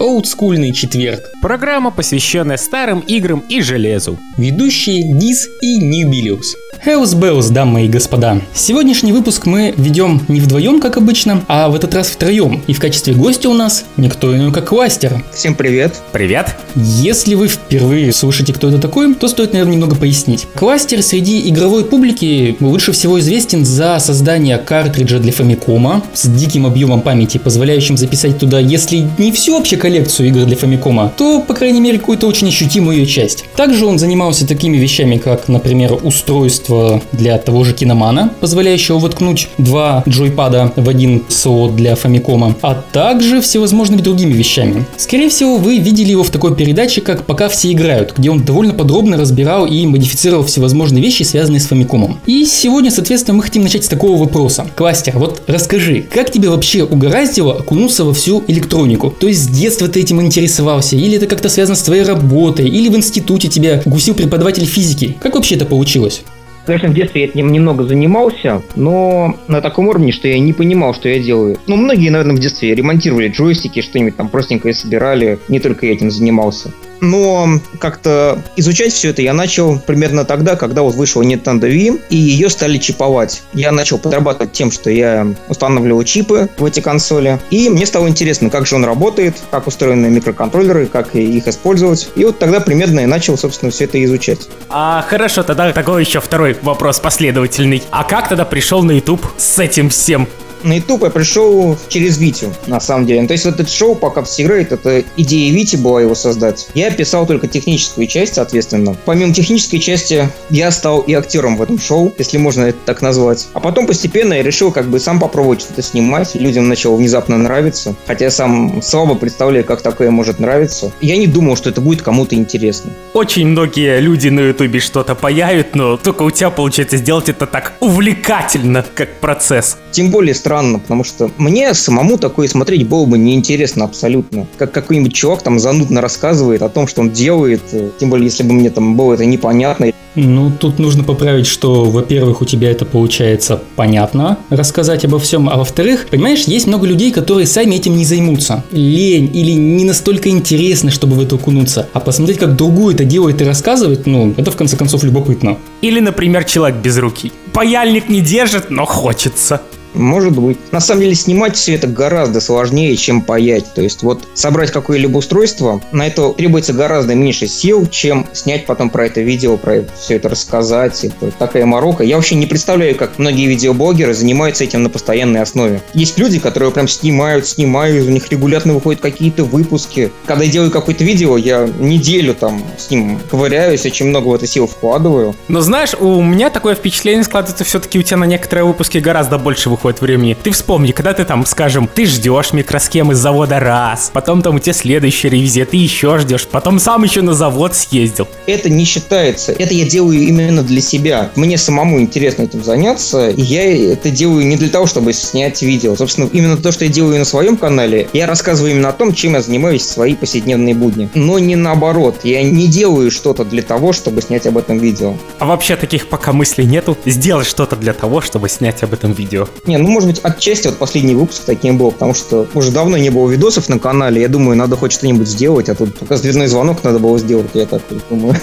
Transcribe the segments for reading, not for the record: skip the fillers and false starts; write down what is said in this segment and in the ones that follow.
Олдскульный четверг. Программа, посвященная старым играм и железу. Ведущие Диз и Ньюбилиус Хелс Белс, дамы и господа. Сегодняшний выпуск мы ведем не вдвоем, как обычно, а в этот раз втроем. И в качестве гостя у нас никто иной, как Кластер. Всем привет. Привет. Если вы впервые слышите, кто это такой, то стоит, наверное, немного пояснить. Кластер среди игровой публики лучше всего известен за создание картриджа для Фамикома с диким объемом памяти, позволяющим записать туда, если не всю вообще коллекцию игр для Фамикома, то, по крайней мере, какую-то очень ощутимую ее часть. Также он занимался такими вещами, как, например, устройство для того же киномана, позволяющего воткнуть два джойпада в один слот для Фамикома, а также всевозможными другими вещами. Скорее всего, вы видели его в такой передаче, как «Пока все играют», где он довольно подробно разбирал и модифицировал всевозможные вещи, связанные с Фамикомом. И сегодня, соответственно, мы хотим начать с такого вопроса. Кластер, вот расскажи, как тебе вообще угораздило окунуться во всю электронику? То есть с детства ты этим интересовался, или это как-то связано с твоей работой, или в институте тебя гусил преподаватель физики? Как вообще это получилось? Конечно, в детстве я этим немного занимался, но на таком уровне, что я не понимал, что я делаю. Ну, многие, наверное, в детстве ремонтировали джойстики, что-нибудь там простенькое собирали. Не только я этим занимался. Но как-то изучать все это я начал примерно тогда, когда вот вышла Nintendo Wii, и ее стали чиповать. Я начал подрабатывать тем, что я устанавливал чипы в эти консоли, и мне стало интересно, как же он работает, как устроены микроконтроллеры, как их использовать. И вот тогда примерно я начал, собственно, все это изучать. А хорошо, тогда такой еще второй вопрос последовательный. А как тогда пришел на YouTube с этим всем? На YouTube я пришел через Витю, на самом деле. То есть вот это шоу «Пока все играют», это идея Вити была его создать. Я писал только техническую часть, соответственно. Помимо технической части, я стал и актером в этом шоу, если можно это так назвать. А потом постепенно я решил как бы сам попробовать что-то снимать. Людям начало внезапно нравиться. Хотя я сам слабо представляю, как такое может нравиться. Я не думал, что это будет кому-то интересно. Очень многие люди на Ютубе что-то паяют, но только у тебя получается сделать это так увлекательно, как процесс. Тем более странно, потому что мне самому такое смотреть было бы неинтересно абсолютно. Как какой-нибудь чувак там занудно рассказывает о том, что он делает, тем более, если бы мне там было это непонятно. Ну, тут нужно поправить, что, во-первых, у тебя это получается понятно рассказать обо всем, а во-вторых, понимаешь, есть много людей, которые сами этим не займутся. Лень или не настолько интересно, чтобы в это окунуться. А посмотреть, как другой это делает и рассказывает, ну, это в конце концов любопытно. Или, например, человек без руки. Паяльник не держит, но хочется. Может быть. На самом деле снимать все это гораздо сложнее, чем паять. То есть вот собрать какое-либо устройство, на это требуется гораздо меньше сил, чем снять потом про это видео, про все это рассказать. Это такая морока. Я вообще не представляю, как многие видеоблогеры занимаются этим на постоянной основе. Есть люди, которые прям снимают, у них регулярно выходят какие-то выпуски. Когда я делаю какое-то видео, я неделю там с ним ковыряюсь, очень много в это сил вкладываю. Но знаешь, у меня такое впечатление складывается, все-таки у тебя на некоторые выпуски гораздо больше выходит времени. Ты вспомни, когда ты там, скажем, ты ждешь микросхемы с завода раз, потом там у тебя следующая ревизия, ты еще ждешь, потом сам еще на завод съездил. Это не считается. Это я делаю именно для себя. Мне самому интересно этим заняться, и я это делаю не для того, чтобы снять видео. Собственно, именно то, что я делаю на своем канале, я рассказываю именно о том, чем я занимаюсь в свои повседневные будни. Но не наоборот. Я не делаю что-то для того, чтобы снять об этом видео. А вообще таких пока мыслей нету? Сделать что-то для того, чтобы снять об этом видео? Не, ну, может быть, отчасти вот последний выпуск таким был, потому что уже давно не было видосов на канале, я думаю, надо хоть что-нибудь сделать, а тут только дверной звонок надо было сделать, я так думаю.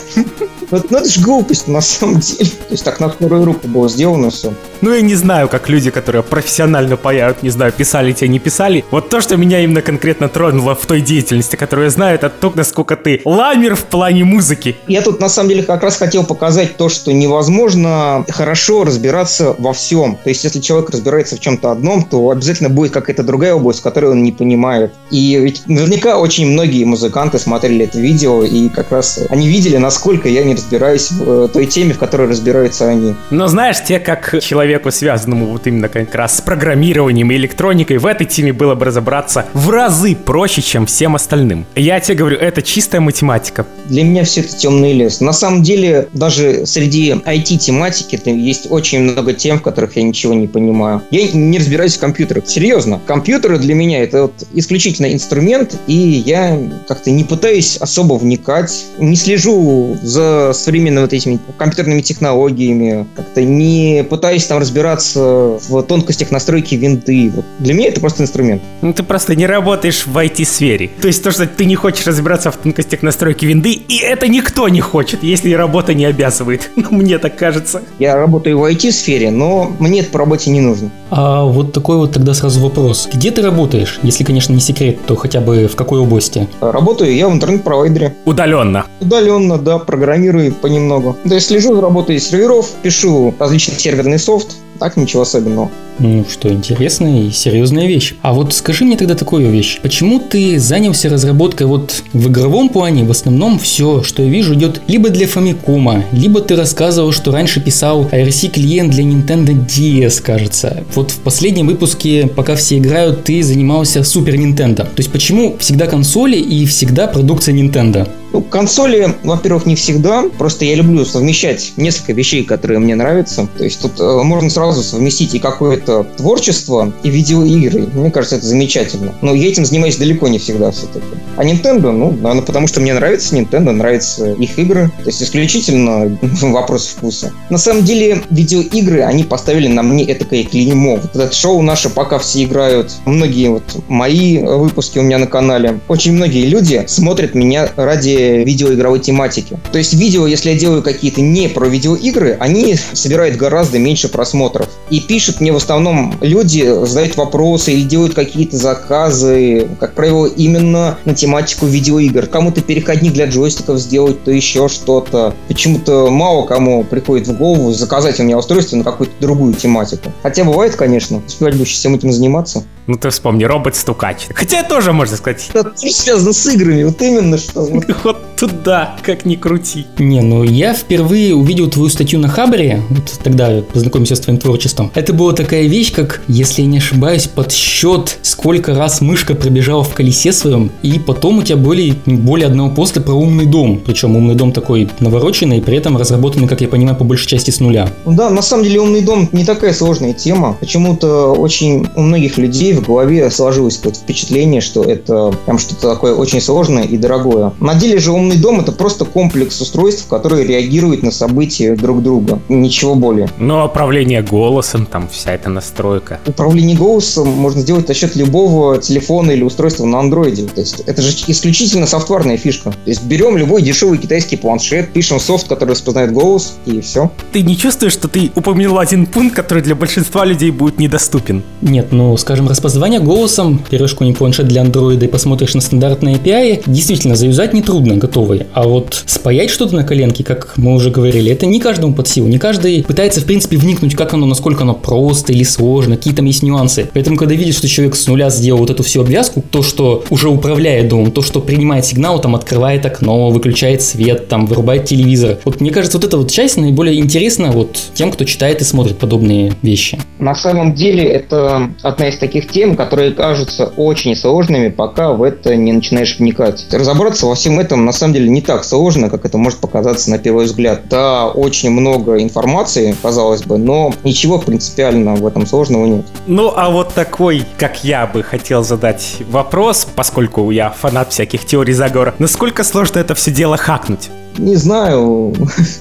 Вот, ну это ж глупость на самом деле. То есть так на вторую руку было сделано все. Ну я не знаю, как люди, которые профессионально паяют, не знаю, писали тебя, не писали. Вот то, что меня именно конкретно тронуло в той деятельности, которую я знаю, это то, насколько ты ламер в плане музыки. Я тут на самом деле как раз хотел показать то, что невозможно хорошо разбираться во всем. То есть если человек разбирается в чем-то одном, то обязательно будет какая-то другая область, которую он не понимает. И ведь наверняка очень многие музыканты смотрели это видео, и как раз они видели, насколько я не разбираюсь в той теме, в которой разбираются они. Но знаешь, тебе как человеку, связанному вот именно как раз с программированием и электроникой, в этой теме было бы разобраться в разы проще, чем всем остальным. Я тебе говорю, это чистая математика. Для меня все это темный лес. На самом деле, даже среди IT-тематики есть очень много тем, в которых я ничего не понимаю. Я не разбираюсь в компьютерах. Серьезно. Компьютеры для меня это вот исключительно инструмент, и я как-то не пытаюсь особо вникать, не слежу за современными вот этими компьютерными технологиями, как-то не пытаюсь там разбираться в тонкостях настройки винды. Вот. Для меня это просто инструмент. Ну, ты просто не работаешь в IT-сфере. То есть то, что ты не хочешь разбираться в тонкостях настройки винды, и это никто не хочет, если работа не обязывает. Ну, мне так кажется. Я работаю в IT-сфере, но мне это по работе не нужно. А вот такой вот тогда сразу вопрос. Где ты работаешь? Если, конечно, не секрет, то хотя бы в какой области? Работаю я в интернет-провайдере. Удаленно? Удаленно, да, программирую понемногу. То есть слежу за работой серверов, пишу различный серверный софт, так ничего особенного. Ну, что интересная и серьезная вещь. А вот скажи мне тогда такую вещь. Почему ты занялся разработкой вот в игровом плане? В основном все, что я вижу, идет либо для Фамикома, либо ты рассказывал, что раньше писал IRC-клиент для Nintendo DS, кажется. Вот в последнем выпуске «Пока все играют» ты занимался Super Nintendo. То есть почему всегда консоли и всегда продукция Nintendo? Ну, консоли, во-первых, не всегда. Просто я люблю совмещать несколько вещей, которые мне нравятся. То есть тут можно сразу совместить и какое-то творчество, и видеоигры. Мне кажется, это замечательно. Но я этим занимаюсь далеко не всегда все-таки. А Nintendo, ну, наверное, потому что мне нравится Nintendo, нравятся их игры. То есть исключительно вопрос вкуса. На самом деле, видеоигры, они поставили на мне этакое клеймо. Вот это шоу наше «Пока все играют». Многие вот мои выпуски у меня на канале. Очень многие люди смотрят меня ради видеоигровой тематики. То есть видео, если я делаю какие-то не про видеоигры, они собирают гораздо меньше просмотров. И пишут мне в основном люди, задают вопросы или делают какие-то заказы, как правило, именно на тематику видеоигр. Кому-то переходник для джойстиков сделать, то еще что-то. Почему-то мало кому приходит в голову заказать у меня устройство на какую-то другую тематику. Хотя бывает, конечно, успевать бы всем этим заниматься. Ну ты вспомни, робот-стукач. Хотя тоже, можно сказать. Это связано с играми, вот именно что. Вот туда, как ни крути. Не, ну я впервые увидел твою статью на Хабре, вот тогда познакомился с твоим творчеством. Это была такая вещь, как, если я не ошибаюсь, подсчет, сколько раз мышка пробежала в колесе своем, и потом у тебя были более одного поста про умный дом. Причем умный дом такой навороченный, при этом разработанный, как я понимаю, по большей части с нуля. Да, на самом деле умный дом не такая сложная тема. Почему-то очень у многих людей в голове сложилось какое-то впечатление, что это там что-то такое очень сложное и дорогое. На деле же умный дом — это просто комплекс устройств, которые реагируют на события друг друга. Ничего более. Но управление голосом, там вся эта настройка. Управление голосом можно сделать за счет любого телефона или устройства на андроиде. То есть это же исключительно софтварная фишка. То есть берем любой дешевый китайский планшет, пишем софт, который распознает голос, и все. Ты не чувствуешь, что ты упомянул один пункт, который для большинства людей будет недоступен? Нет, ну, скажем, распознавание голосом, берешь какой-нибудь планшет для андроида и посмотришь на стандартные API, действительно, заюзать нетрудно, готовые. А вот спаять что-то на коленке, как мы уже говорили, это не каждому под силу. Не каждый пытается, в принципе, вникнуть, как оно, насколько оно просто или сложно, какие там есть нюансы. Поэтому, когда видишь, что человек с нуля сделал вот эту всю обвязку, то, что уже управляет домом, то, что принимает сигнал, там, открывает окно, выключает свет, там, вырубает телевизор. Вот, мне кажется, вот эта вот часть наиболее интересна вот тем, кто читает и смотрит подобные вещи. На самом деле, это одна из таких тем, которые кажутся очень сложными, пока в это не начинаешь вникать. Разобраться во всем этом на самом деле не так сложно, как это может показаться на первый взгляд. Да, очень много информации, казалось бы, но ничего принципиально в этом сложного нет. Ну, а вот такой, как я бы хотел задать вопрос, поскольку я фанат всяких теорий заговора, насколько сложно это все дело хакнуть? Не знаю.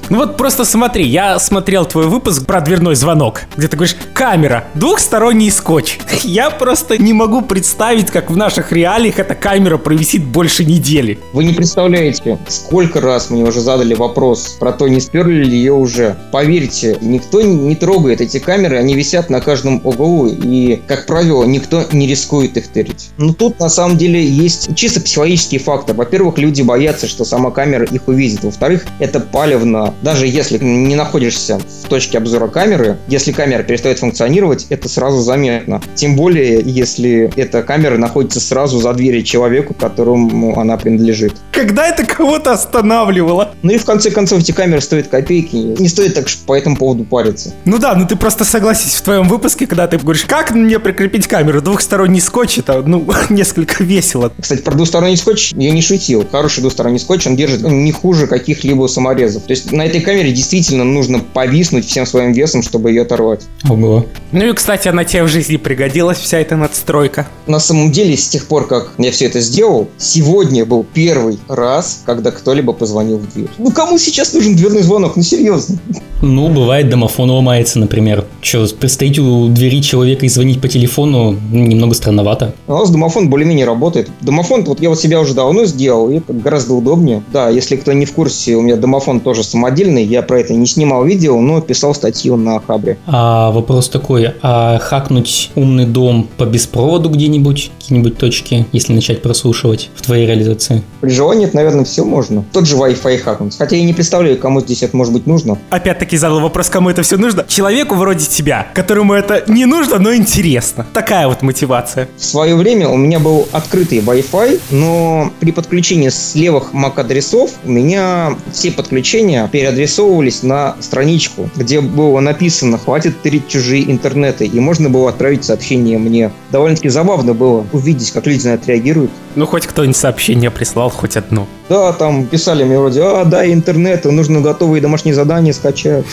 Ну вот просто смотри, я смотрел твой выпуск про дверной звонок, где ты говоришь: камера, двухсторонний скотч. Я просто не могу представить, как в наших реалиях эта камера провисит больше недели. Вы не представляете, сколько раз мне уже задали вопрос про то, не сперли ли ее уже. Поверьте, никто не трогает эти камеры, они висят на каждом углу, и, как правило, никто не рискует их тырить. Но тут, на самом деле, есть чисто психологический фактор. Во-первых, люди боятся, что сама камера их увидит. Во-вторых, это палевно. Даже если не находишься в точке обзора камеры, если камера перестает функционировать, это сразу заметно. Тем более, если эта камера находится сразу за дверью человеку, которому она принадлежит. Когда это кого-то останавливало? Ну и в конце концов, эти камеры стоят копейки. Не стоит так по этому поводу париться. Ну да, ну ты просто согласись, в твоем выпуске, когда ты говоришь: как мне прикрепить камеру? Двухсторонний скотч — это, ну, несколько весело. Кстати, про двусторонний скотч я не шутил. Хороший двусторонний скотч, он держит не хуже, как каких-либо саморезов. То есть на этой камере действительно нужно повиснуть всем своим весом, чтобы ее оторвать. Ого. Ну и, кстати, она тебе в жизни пригодилась, вся эта надстройка. На самом деле, с тех пор, как я все это сделал, сегодня был первый раз, когда кто-либо позвонил в дверь. Ну кому сейчас нужен дверной звонок? Ну серьезно. Ну, бывает, домофон ломается, например. Че, стоять у двери человека и звонить по телефону немного странновато. У нас домофон более-менее работает. Домофон, вот я вот себя уже давно сделал, и гораздо удобнее. Да, если кто не в курсе, у меня домофон тоже самодельный, я про это не снимал видео, но писал статью на Хабре. А вопрос такой, а хакнуть умный дом по беспроводу где-нибудь, какие-нибудь точки, если начать прослушивать в твоей реализации? При желании, это, наверное, все можно. Тот же Wi-Fi хакнуть. Хотя я не представляю, кому здесь это может быть нужно. Опять-таки задал вопрос, кому это все нужно. Человеку вроде тебя, которому это не нужно, но интересно. Такая вот мотивация. В свое время у меня был открытый Wi-Fi, но при подключении с левых MAC-адресов у меня все подключения переадресовывались на страничку, где было написано «Хватит тырить чужие интернеты», и можно было отправить сообщение мне. Довольно-таки забавно было увидеть, как люди на это реагируют. Ну, хоть кто-нибудь сообщение прислал, хоть одно. Да, там писали мне вроде «А, да, интернет, нужно готовые домашние задания скачать».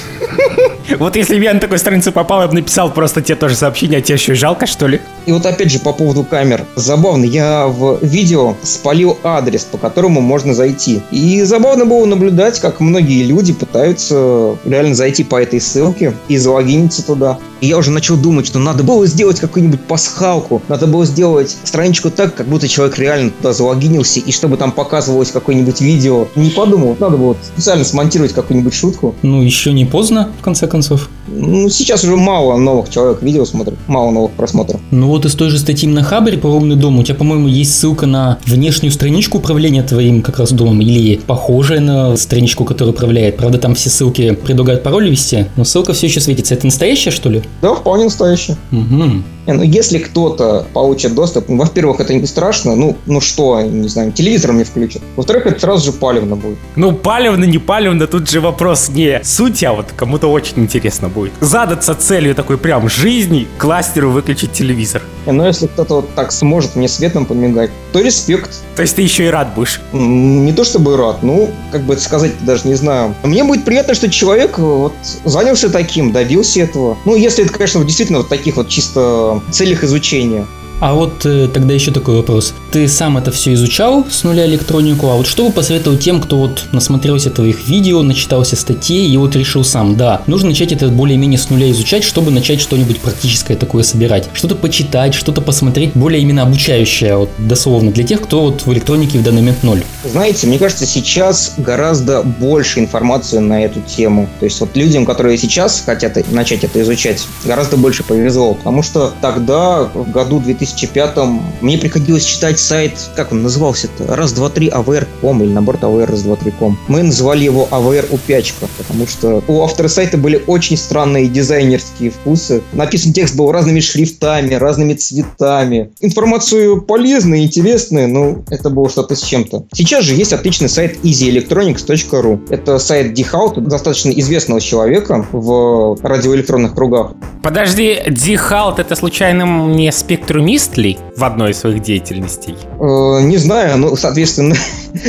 Вот если бы я на такую страницу попал, я бы написал просто тебе тоже сообщение, а тебе еще и жалко, что ли? И вот опять же по поводу камер. Забавно, я в видео спалил адрес, по которому можно зайти. И забавно было наблюдать, как многие люди пытаются реально зайти по этой ссылке и залогиниться туда. И я уже начал думать, что надо было сделать какую-нибудь пасхалку, надо было сделать страничку так, как будто человек реально туда залогинился, и чтобы там показывалось какое-нибудь видео. Не подумал, надо было специально смонтировать какую-нибудь шутку. Ну, еще не поздно, в конце концов. Ну, сейчас уже мало новых человек видео смотрит, мало новых просмотров. Ну вот из той же статьи на Хабре про умный дом у тебя, по-моему, есть ссылка на внешнюю страничку управления твоим как раз домом, или похожая на страничку, которая управляет. Правда, там все ссылки предлагают пароли ввести, но ссылка все еще светится. Это настоящая, что ли? Да, вполне настоящая. Угу. Ну, если кто-то получит доступ, ну, во-первых, это не страшно, ну что, не знаю, телевизор мне включат. Во-вторых, это сразу же палевно будет. Ну, палевно, не палевно, тут же вопрос не суть, а вот кому-то очень интересно будет. Задаться целью такой прям жизни, кластеру выключить телевизор. Ну, если кто-то вот так сможет мне светом помигать, то респект. То есть ты еще и рад будешь? Не то чтобы рад, ну, как бы это сказать, даже не знаю. Мне будет приятно, что человек, вот, занялся таким, добился этого. Ну, если это, конечно, действительно вот таких вот чисто целях изучения. А вот тогда еще такой вопрос. Ты сам это все изучал с нуля электронику, а вот что бы посоветовал тем, кто вот насмотрелся твоих видео, начитался статей и вот решил сам, да, нужно начать это более-менее с нуля изучать, чтобы начать что-нибудь практическое такое собирать, что-то почитать, что-то посмотреть, более именно обучающее, вот дословно для тех, кто вот в электронике в данный момент ноль. Знаете, мне кажется, сейчас гораздо больше информации на эту тему. То есть вот людям, которые сейчас хотят начать это изучать, гораздо больше повезло, потому что тогда, в году 2005-м, мне приходилось читать сайт, как он назывался-то, 1-2-3 AVR-ком, или наоборот AVR-1-2-3-ком. Мы называли его AVR-упячка, потому что у автора сайта были очень странные дизайнерские вкусы. Написан текст был разными шрифтами, разными цветами. Информацию полезную и интересную, но это было что-то с чем-то. Сейчас же есть отличный сайт easyelectronics.ru. Это сайт D-Halt, достаточно известного человека в радиоэлектронных кругах. Подожди, D-Halt это случайно не спектруми ли в одной из своих деятельностей? Не знаю, но, соответственно,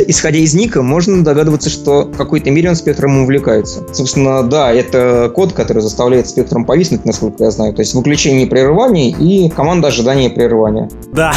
исходя из ника, можно догадываться, что в какой-то мере он спектром увлекается. Собственно, да, это код, который заставляет спектром повиснуть, насколько я знаю. То есть выключение прерываний и команда ожидания прерывания. Да,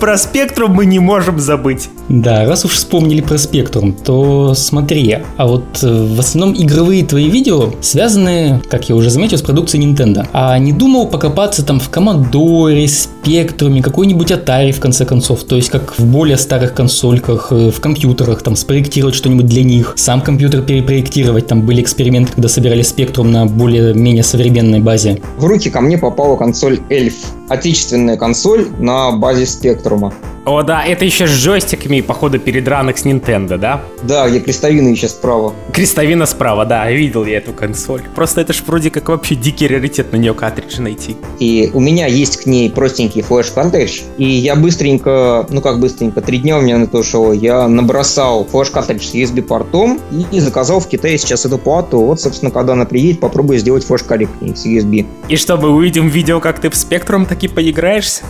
про спектрум мы не можем забыть. Да, раз уж вспомнили про спектрум, то смотри, а вот в основном игровые твои видео связаны, как я уже заметил, с продукцией Nintendo. А не думал покопаться там в Commodore, Спектруме, какой-нибудь Atari, в конце концов, то есть как в более старых консольках, в компьютерах, там, спроектировать что-нибудь для них, сам компьютер перепроектировать, там были эксперименты, когда собирали Спектрум на более-менее современной базе. В руки ко мне попала консоль Elf, отечественная консоль на базе Спектрума. О, да, это еще с джойстиками, походу, передранок с Nintendo, да? Да, где крестовина еще справа. Крестовина справа, да, видел я эту консоль. Просто это ж вроде как вообще дикий раритет на нее картридж найти. И у меня есть к ней простенький флеш-картридж, и я быстренько, 3 дня у меня на это ушло, я набросал флеш-картридж с USB-портом и заказал в Китае сейчас эту плату. Вот, собственно, когда она приедет, попробую сделать флеш-карик с USB. И что, мы увидим видео, как ты в Spectrum таки поиграешься?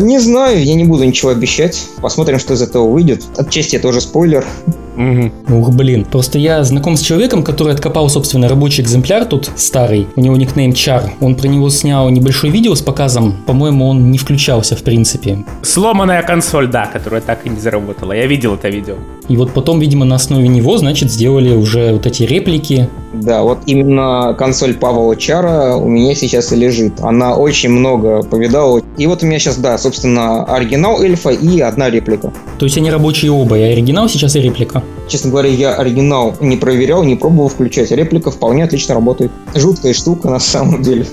Не знаю, я не буду ничего обещать. Посмотрим, что из этого выйдет. Отчасти это уже спойлер. Ух, блин. Просто я знаком с человеком, который откопал, собственно, рабочий экземпляр тут, старый. У него никнейм Чар. Он про него снял небольшое видео с показом. По-моему, он не включался, в принципе. Сломанная консоль, да, которая так и не заработала. Я видел это видео. И вот потом, видимо, на основе него, значит, сделали уже вот эти реплики. Да, вот именно консоль Павла Чара у меня сейчас и лежит. Она очень много повидала. И вот у меня сейчас, да, собственно, оригинал Эльфа и одна реплика. То есть они рабочие оба, и оригинал сейчас, и реплика? Честно говоря, я оригинал не проверял, не пробовал включать. Реплика вполне отлично работает. Жуткая штука на самом деле.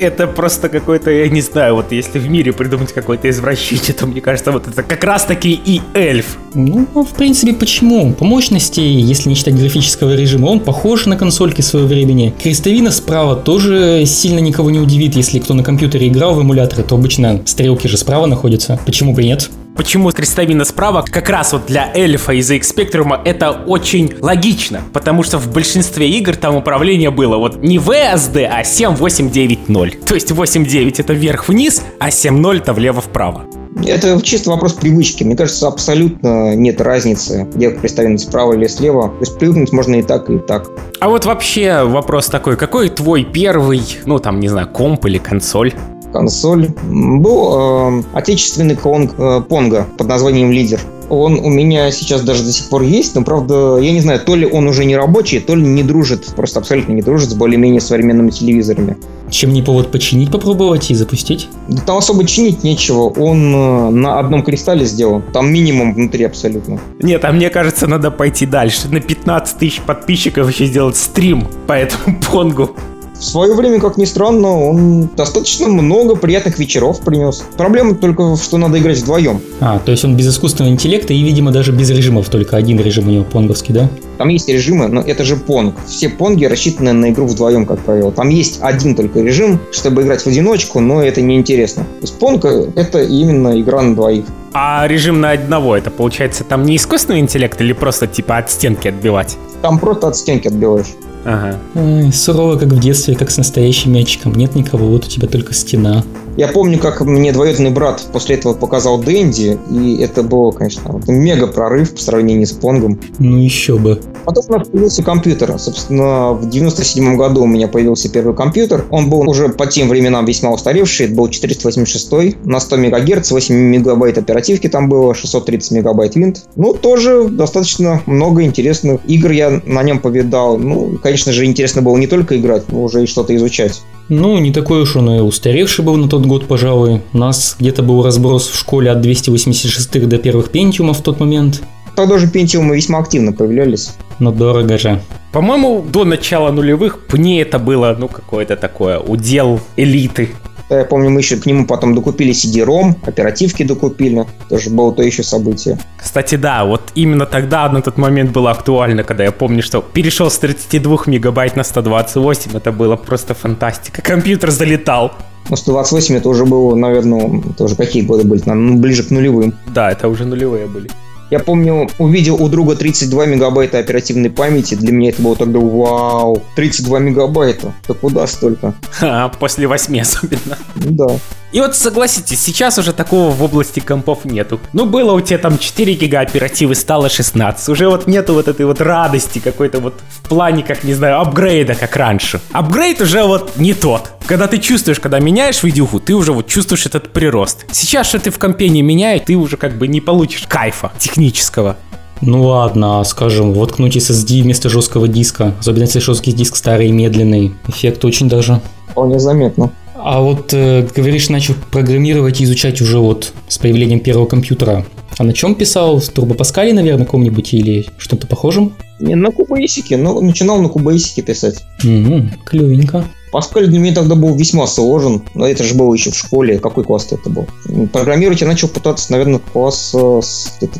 Это просто какой-то, я не знаю, вот если в мире придумать какой-то извращение, то, мне кажется, вот это как раз-таки и Эльф. Ну, в принципе, почему? По мощности, если не считать графического режима, он похож на консольки своего времени. Крестовина справа тоже сильно никого не удивит. Если кто на компьютере играл в эмуляторы, то обычно стрелки же справа находятся. Почему бы и нет? Почему крестовина справа? Как раз вот для Эльфа из X Spectrum это очень логично, потому что в большинстве игр там управление было вот не VSD, а 7-8-9-0. То есть 8-9 это вверх-вниз, а 7-0 это влево-вправо. Это чисто вопрос привычки. Мне кажется, абсолютно нет разницы, где представлено справа или слева. То есть привыкнуть можно и так, и так. А вот вообще вопрос такой, какой твой первый, ну там, не знаю, комп или консоль? Консоль. Был отечественный клон Понга под названием «Лидер». Он у меня сейчас даже до сих пор есть, но, правда, я не знаю, то ли он уже не рабочий, то ли не дружит, просто абсолютно не дружит с более-менее современными телевизорами. Чем не повод починить, попробовать и запустить? Да там особо чинить нечего, он на одном кристалле сделан, там минимум внутри абсолютно. Нет, а мне кажется, надо пойти дальше, на 15 тысяч подписчиков еще сделать стрим по этому Понгу. В свое время, как ни странно, он достаточно много приятных вечеров принес. Проблема только, что надо играть вдвоем. А, то есть он без искусственного интеллекта и, видимо, даже без режимов. Только один режим у него понговский, да? Там есть режимы, но это же понг. Все понги рассчитаны на игру вдвоем, как правило. Там есть один только режим, чтобы играть в одиночку, но это неинтересно. То есть понг — это именно игра на двоих. А режим на одного, это получается там не искусственный интеллект или просто типа от стенки отбивать? Там просто от стенки отбиваешь. Ага. Ой, сурово, как в детстве, как с настоящим мячиком. Нет никого, вот у тебя только стена. Я помню, как мне двоюродный брат после этого показал Дэнди, и это было, конечно, мега прорыв по сравнению с Понгом. Ну еще бы. Потом у нас появился компьютер. Собственно, в 97 году у меня появился первый компьютер. Он был уже по тем временам весьма устаревший. Это был 486 на 100 МГц, 8 мегабайт оперативки там было, 630 мегабайт винт. Ну, тоже достаточно много интересных игр я на нем повидал. Ну, конечно же, интересно было не только играть, но уже и что-то изучать. Ну, не такой уж он и устаревший был на тот год, пожалуй. У нас где-то был разброс в школе от 286-х до первых пентиумов в тот момент. Тогда же пентиумы весьма активно появлялись. Но дорого же. По-моему, до начала нулевых мне это было, ну, какое-то такое удел элиты. Я помню, мы еще к нему потом докупили CD-ROM, оперативки докупили. Тоже было то еще событие. Кстати, да, вот именно тогда на тот момент было актуально, когда я помню, что перешел с 32 мегабайт на 128. Это было просто фантастика. Компьютер залетал. Ну, 128 это уже было, наверное, тоже какие годы были? Ближе к нулевым. Да, это уже нулевые были. Я помню, увидел у друга 32 мегабайта оперативной памяти. Для меня это было тогда вау, 32 мегабайта, да куда столько? Ха, после 8 особенно. Да. И вот согласитесь, сейчас уже такого в области компов нету. Ну было у тебя там 4 гига оперативы, стало 16. Уже вот нету вот этой вот радости какой-то вот в плане, как не знаю, апгрейда, как раньше. Апгрейд уже вот не тот. Когда ты чувствуешь, когда меняешь видюху, ты уже вот чувствуешь этот прирост. Сейчас, что ты в компе не меняешь, ты уже как бы не получишь кайфа технического. Ну ладно, скажем, воткнуть SSD вместо жесткого диска. Особенно если жесткий диск старый и медленный. Эффект очень даже. Вполне заметно. А вот, говоришь, начал программировать и изучать уже вот с появлением первого компьютера. А на чем писал? В турбопаскале, наверное, каком-нибудь или что-то похожем? Не, на Q-Basic, но начинал на Q-Basic писать. Клевенько. Паскаль для меня тогда был весьма сложен, но это же было еще в школе. Какой класс это был? Программировать я начал пытаться, наверное, класс 5-6,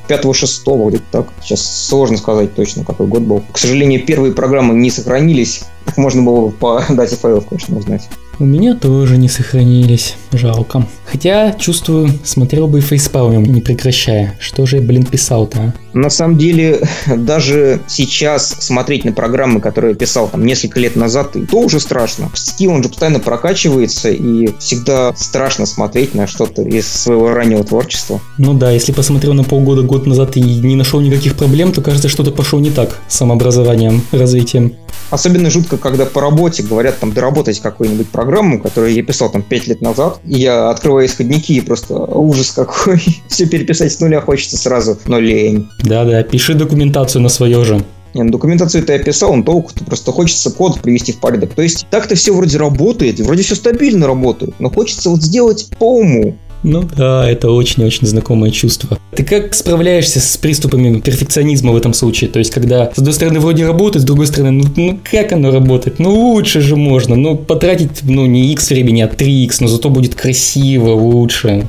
где-то так. Сейчас сложно сказать точно, какой год был. К сожалению, первые программы не сохранились. Можно было по дате файлов, конечно, узнать. У меня тоже не сохранились. Жалко. Хотя, чувствую, смотрел бы и фейспалмом, не прекращая. Что же я, блин, писал-то, а? На самом деле, даже сейчас смотреть на программы, которые я писал там несколько лет назад, и то уже страшно. Скилл, он же постоянно прокачивается, и всегда страшно смотреть на что-то из своего раннего творчества. Ну да, если посмотрел на полгода, год назад и не нашел никаких проблем, то, кажется, что-то пошло не так с самообразованием, развитием. Особенно жутко, когда по работе говорят там доработать какую-нибудь программу, которую я писал там 5 лет назад. И я открываю исходники, и просто ужас какой. Все переписать с нуля хочется сразу, но лень. Да-да, пиши документацию на свое же. Не, ну документацию-то я писал, но толку-то просто хочется код привести в порядок. То есть так-то все вроде работает, вроде все стабильно работает, но хочется вот сделать по уму. Ну да, это очень-очень знакомое чувство. Ты как справляешься с приступами перфекционизма в этом случае? То есть, когда с одной стороны вроде работает, с другой стороны, ну как оно работает? Ну лучше же можно, ну потратить, ну не X времени, а 3X, но зато будет красиво, лучше.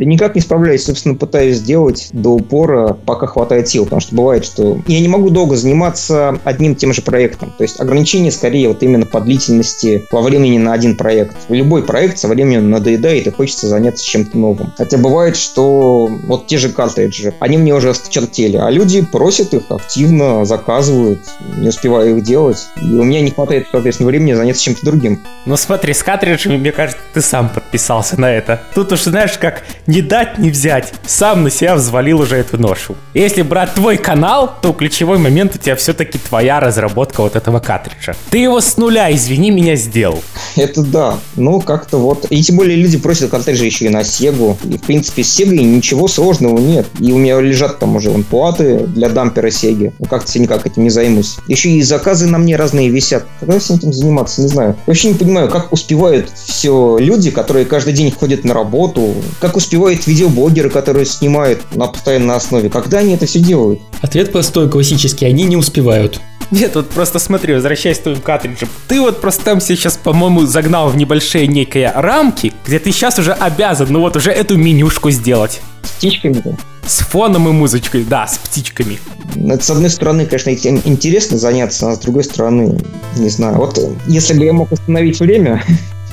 Я никак не справляюсь, собственно, пытаюсь сделать до упора, пока хватает сил, потому что бывает, что я не могу долго заниматься одним тем же проектом. То есть ограничение скорее вот именно по длительности, по времени на один проект. Любой проект со временем надоедает и хочется заняться чем-то новым. Хотя бывает, что вот те же картриджи, они мне уже осточертели, а люди просят их, активно заказывают, не успеваю их делать, и у меня не хватает, соответственно, времени заняться чем-то другим. Ну смотри, с картриджами, мне кажется, ты сам подписался на это. Тут уж знаешь, как... Не дать, не взять. Сам на себя взвалил уже эту ношу. Если брать твой канал, то ключевой момент у тебя все-таки твоя разработка вот этого картриджа. Ты его с нуля, извини меня, сделал. Это да. Ну, как-то вот. И тем более люди просят картриджи еще и на Сегу. И, в принципе, с Сегой ничего сложного нет. И у меня лежат там уже вон платы для дампера Сеги. Ну, как-то я никак этим не займусь. Еще и заказы на мне разные висят. Когда всем этим заниматься, не знаю. Вообще не понимаю, как успевают все люди, которые каждый день ходят на работу. Как успевают видеоблогеры, которые снимают на постоянной основе. Когда они это все делают? Ответ простой, классический. Они не успевают. Нет, вот просто смотри, возвращаясь к твоим картриджам. Ты вот просто там сейчас, по-моему, загнал в небольшие некие рамки, где ты сейчас уже обязан, ну вот уже эту менюшку сделать. С птичками-то? С фоном и музычкой, да, с птичками. Это, с одной стороны, конечно, этим интересно заняться, а с другой стороны, не знаю. Вот если бы я мог остановить время...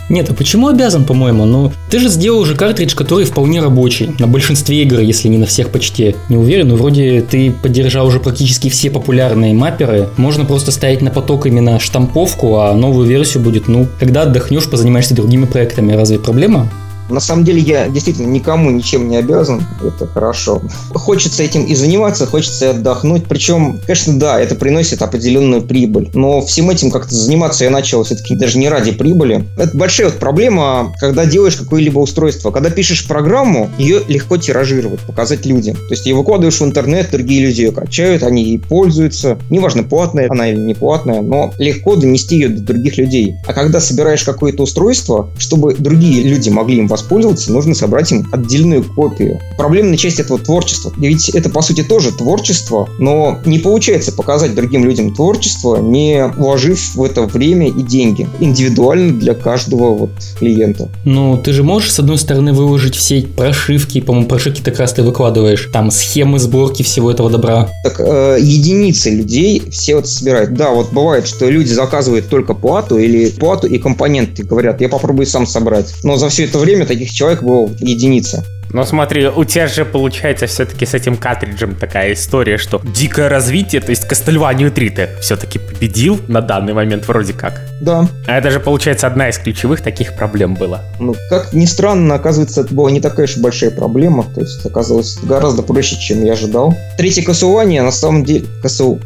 Нет, а почему обязан, по-моему? Ну, ты же сделал уже картридж, который вполне рабочий. На большинстве игр, если не на всех почти. Не уверен, но вроде ты поддержал уже практически все популярные мапперы. Можно просто ставить на поток именно штамповку, а новую версию будет, ну, когда отдохнешь, позанимаешься другими проектами. Разве проблема? На самом деле я действительно никому ничем не обязан, это хорошо. Хочется этим и заниматься, хочется и отдохнуть. Причем, конечно, да, это приносит определенную прибыль. Но всем этим как-то заниматься я начал все-таки даже не ради прибыли. Это большая вот проблема, когда делаешь какое-либо устройство. Когда пишешь программу, ее легко тиражировать, показать людям. То есть ее выкладываешь в интернет, другие люди ее качают, они ей пользуются. Неважно, платная она или не платная, но легко донести ее до других людей. А когда собираешь какое-то устройство, чтобы другие люди могли им воспользоваться, нужно собрать им отдельную копию. Проблемная часть этого творчества. Ведь это, по сути, тоже творчество, но не получается показать другим людям творчество, не вложив в это время и деньги. Индивидуально для каждого вот клиента. Ну, ты же можешь, с одной стороны, выложить все прошивки, по-моему, прошивки ты как раз ты выкладываешь, там, схемы сборки всего этого добра. Так, единицы людей все вот собирают. Да, вот бывает, что люди заказывают только плату или плату и компоненты. Говорят, я попробую сам собрать. Но за все это время таких человек было единица. Но смотри, у тебя же получается все-таки с этим картриджем такая история, что дикое развитие, то есть Castlevania 3 ты все-таки победил на данный момент вроде как. Да. А это же получается одна из ключевых таких проблем была. Ну, как ни странно, оказывается, это была не такая уж большая проблема, то есть оказалось гораздо проще, чем я ожидал. Третье Castlevania, на самом деле, все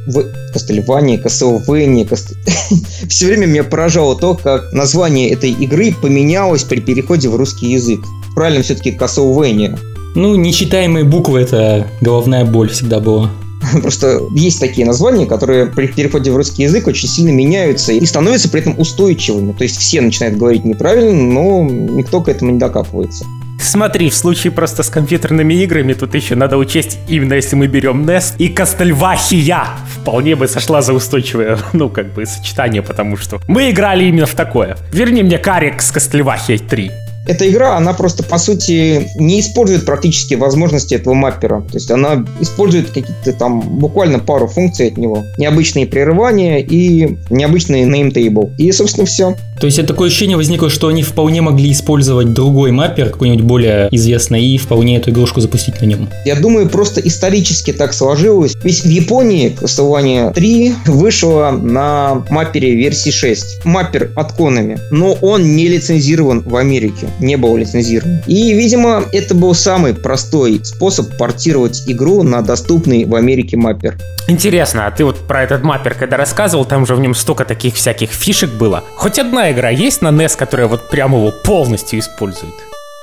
время меня поражало то, как название этой игры поменялось при переходе в русский язык. Правильно все-таки Castlevania. Ну, нечитаемые буквы — это головная боль всегда была. Просто есть такие названия, которые при переходе в русский язык очень сильно меняются и становятся при этом устойчивыми. То есть все начинают говорить неправильно, но никто к этому не докапывается. Смотри, в случае просто с компьютерными играми тут еще надо учесть, именно если мы берем NES и Castlevania, вполне бы сошла за устойчивое, ну, как бы, сочетание, потому что мы играли именно в такое. Верни мне карик с Castlevania 3. Эта игра, она просто, по сути, не использует практически возможности этого маппера. То есть она использует какие-то там буквально пару функций от него. Необычные прерывания и необычный неймтейбл. И, собственно, все. То есть это такое ощущение возникло, что они вполне могли использовать другой маппер, какой-нибудь более известный, и вполне эту игрушку запустить на нем. Я думаю, просто исторически так сложилось. Ведь в Японии Castlevania 3 вышла на маппере версии 6. Маппер от Konami. Но он не лицензирован в Америке. Не был лицензирован. И, видимо, это был самый простой способ портировать игру на доступный в Америке маппер. Интересно, а ты вот про этот маппер когда рассказывал, там же в нем столько таких всяких фишек было. Хоть одна игра есть на NES, которая вот прям его полностью использует?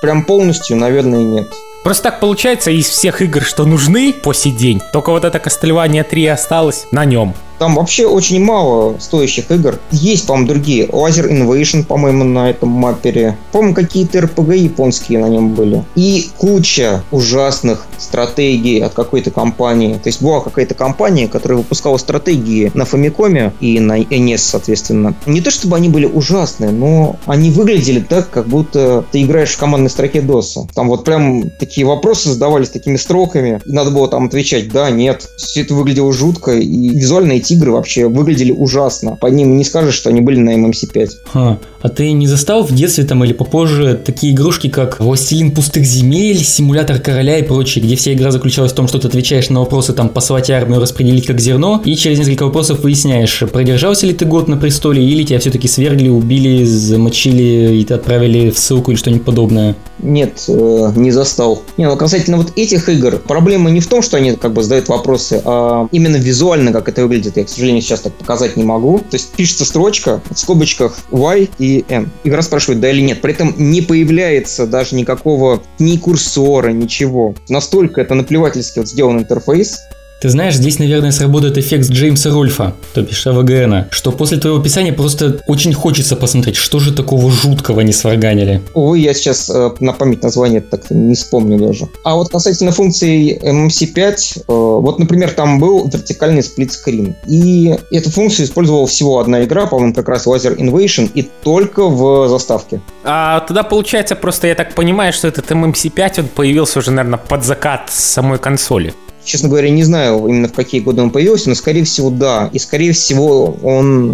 Прям полностью, наверное, нет. Просто так получается, из всех игр, что нужны по сей день, только вот эта Castlevania 3 осталась на нем. Там вообще очень мало стоящих игр. Есть, по-моему, другие. Laser Invasion, по-моему, на этом маппере. По-моему, какие-то RPG японские на нем были. И куча ужасных стратегий от какой-то компании. То есть была какая-то компания, которая выпускала стратегии на Фамикоме и на NES, соответственно. Не то чтобы они были ужасные, но они выглядели так, как будто ты играешь в командной строке DOS. Там вот прям такие вопросы задавались такими строками. Надо было там отвечать «да», «нет». Все это выглядело жутко, и визуально эти игры вообще выглядели ужасно. По ним не скажешь, что они были на MMC-5. А ты не застал в детстве там или попозже такие игрушки, как «Властелин пустых земель», «Симулятор короля» и прочее, где вся игра заключалась в том, что ты отвечаешь на вопросы там «послать армию, распределить как зерно», и через несколько вопросов выясняешь, продержался ли ты год на престоле, или тебя все-таки свергли, убили, замочили и отправили в ссылку или что-нибудь подобное? Нет, не застал. Не, ну касательно вот этих игр, проблема не в том, что они как бы задают вопросы, а именно визуально, как это выглядит. Я, к сожалению, сейчас так показать не могу. То есть пишется строчка в скобочках Y и N. Игра спрашивает «да» или «нет». При этом не появляется даже никакого ни курсора, ничего. Настолько это наплевательски вот сделан интерфейс. Ты знаешь, здесь, наверное, сработает эффект Джеймса Рольфа, то бишь AVGN, что после твоего описания просто очень хочется посмотреть, что же такого жуткого не сварганили. Ой, я сейчас на память название так не вспомню даже. А вот касательно функции MMC5, вот, например, там был вертикальный сплитскрин. И эту функцию использовала всего одна игра, по-моему, как раз Laser Invasion, и только в заставке. А тогда получается просто, я так понимаю, что этот MMC5, он появился уже, наверное, под закат самой консоли. Честно говоря, не знаю именно в какие годы он появился, но, скорее всего, да. И, скорее всего,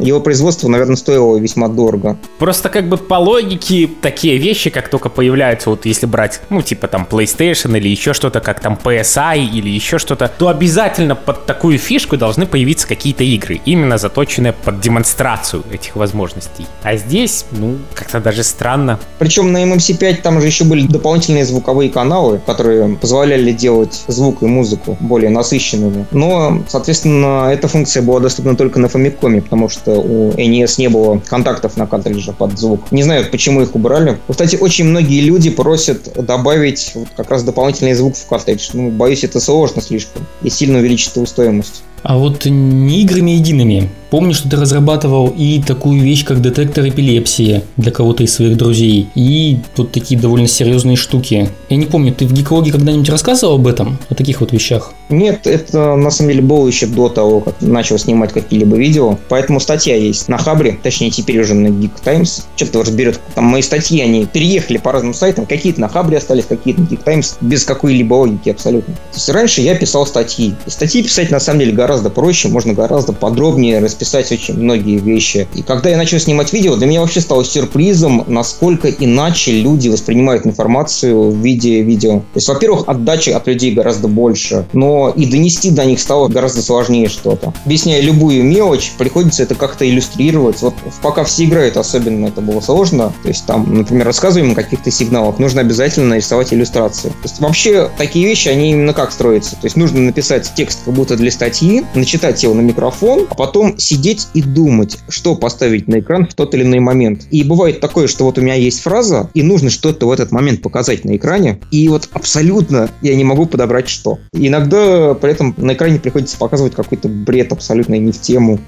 его производство, наверное, стоило весьма дорого. Просто как бы по логике такие вещи, как только появляются, вот если брать, ну, типа там PlayStation или еще что-то, как там PSI или еще что-то, то обязательно под такую фишку должны появиться какие-то игры, именно заточенные под демонстрацию этих возможностей. А здесь, ну, как-то даже странно. Причем на MMC5 там же еще были дополнительные звуковые каналы, которые позволяли делать звук и музыку более насыщенными. Но, соответственно, эта функция была доступна только на Фамикоме, потому что у NES не было контактов на картридже под звук. Не знаю, почему их убрали. Кстати, очень многие люди просят добавить вот как раз дополнительный звук в картридж. Ну, боюсь, это сложно слишком и сильно увеличит его стоимость. А вот не играми едиными. Помню, что ты разрабатывал и такую вещь, как детектор эпилепсии для кого-то из своих друзей. И тут такие довольно серьезные штуки. Я не помню, ты в гиклоге когда-нибудь рассказывал об этом? О таких вот вещах? Нет, это на самом деле было еще до того, как начал снимать какие-либо видео. Поэтому статья есть на Хабре, точнее теперь уже на Geek Times. Черт его разберет, там мои статьи, они переехали по разным сайтам. Какие-то на Хабре остались, какие-то на Geek Times. Без какой-либо логики абсолютно. То есть раньше я писал статьи. И статьи писать на самом деле гораздо проще, можно гораздо подробнее расписать очень многие вещи. И когда я начал снимать видео, для меня вообще стало сюрпризом, насколько иначе люди воспринимают информацию в виде видео. То есть, во-первых, отдачи от людей гораздо больше, но и донести до них стало гораздо сложнее что-то. Объясняя любую мелочь, приходится это как-то иллюстрировать. Вот пока все играют, особенно это было сложно. То есть там, например, рассказываем о каких-то сигналах, нужно обязательно рисовать иллюстрации. То есть вообще такие вещи, они именно как строятся. То есть нужно написать текст как будто для статьи, начитать его на микрофон, а потом сидеть и думать, что поставить на экран в тот или иной момент. И бывает такое, что вот у меня есть фраза, и нужно что-то в этот момент показать на экране, и вот абсолютно я не могу подобрать что. Иногда при этом на экране приходится показывать какой-то бред абсолютно не в тему.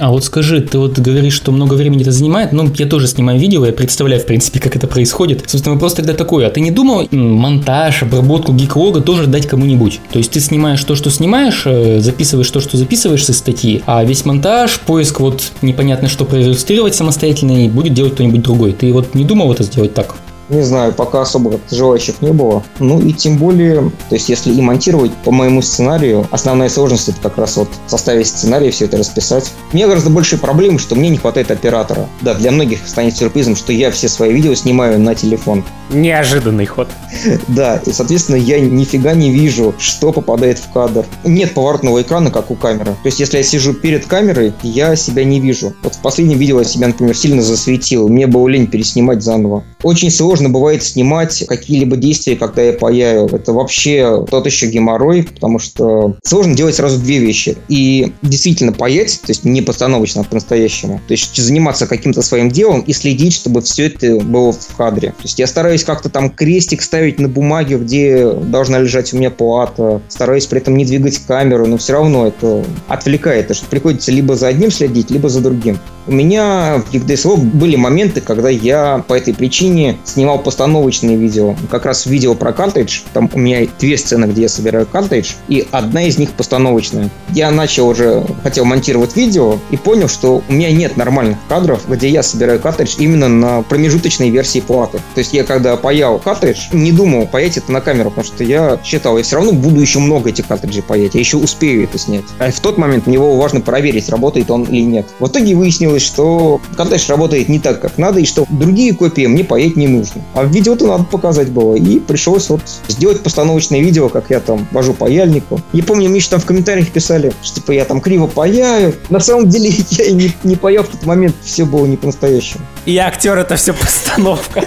А вот скажи, ты вот говоришь, что много времени это занимает, ну, я тоже снимаю видео, я представляю, в принципе, как это происходит. Собственно, вопрос тогда такой, а ты не думал монтаж, обработку гиклога тоже дать кому-нибудь? То есть ты снимаешь то, что снимаешь, записываешь то, что записываешь со статьи, а весь монтаж, поиск вот непонятно что проиллюстрировать самостоятельно и будет делать кто-нибудь другой. Ты вот не думал это сделать так? Не знаю, пока особо как-то желающих не было. Ну и тем более, то есть если и монтировать по моему сценарию, основная сложность — это как раз вот составить сценарий, все это расписать. У меня гораздо большая проблема, что мне не хватает оператора. Да, для многих станет сюрпризом, что я все свои видео снимаю на телефон. Неожиданный ход. Да, и, соответственно, я нифига не вижу, что попадает в кадр. Нет поворотного экрана, как у камеры. То есть если я сижу перед камерой, я себя не вижу. Вот в последнем видео я себя, например, сильно засветил. Мне было лень переснимать заново. Очень сложно бывает снимать какие-либо действия, когда я паяю. Это вообще тот еще геморрой, потому что сложно делать сразу две вещи. И действительно паять, то есть не постановочно, а по-настоящему. То есть заниматься каким-то своим делом и следить, чтобы все это было в кадре. То есть я стараюсь как-то там крестик ставить на бумаге, где должна лежать у меня плата. Стараюсь при этом не двигать камеру, но все равно это отвлекает. Потому что приходится либо за одним следить, либо за другим. У меня в GDSO были моменты, когда я по этой причине снимал постановочные видео. Как раз видео про картридж. Там у меня две сцены, где я собираю картридж, и одна из них постановочная. Я начал уже, хотел монтировать видео и понял, что у меня нет нормальных кадров, где я собираю картридж именно на промежуточной версии платы. То есть я когда паял картридж, не думал паять это на камеру, потому что я считал, я все равно буду еще много этих картриджей паять, я еще успею это снять. А в тот момент мне было важно проверить, работает он или нет. В итоге выяснилось, что картридж работает не так, как надо, и что другие копии мне паять не нужно. А в видео-то надо показать было, и пришлось вот сделать постановочное видео, как я там вожу паяльнику. Я помню, Миша там в комментариях писали, что типа я там криво паяю. На самом деле я и не паял в тот момент, все было не по-настоящему. И актер — это все постановка.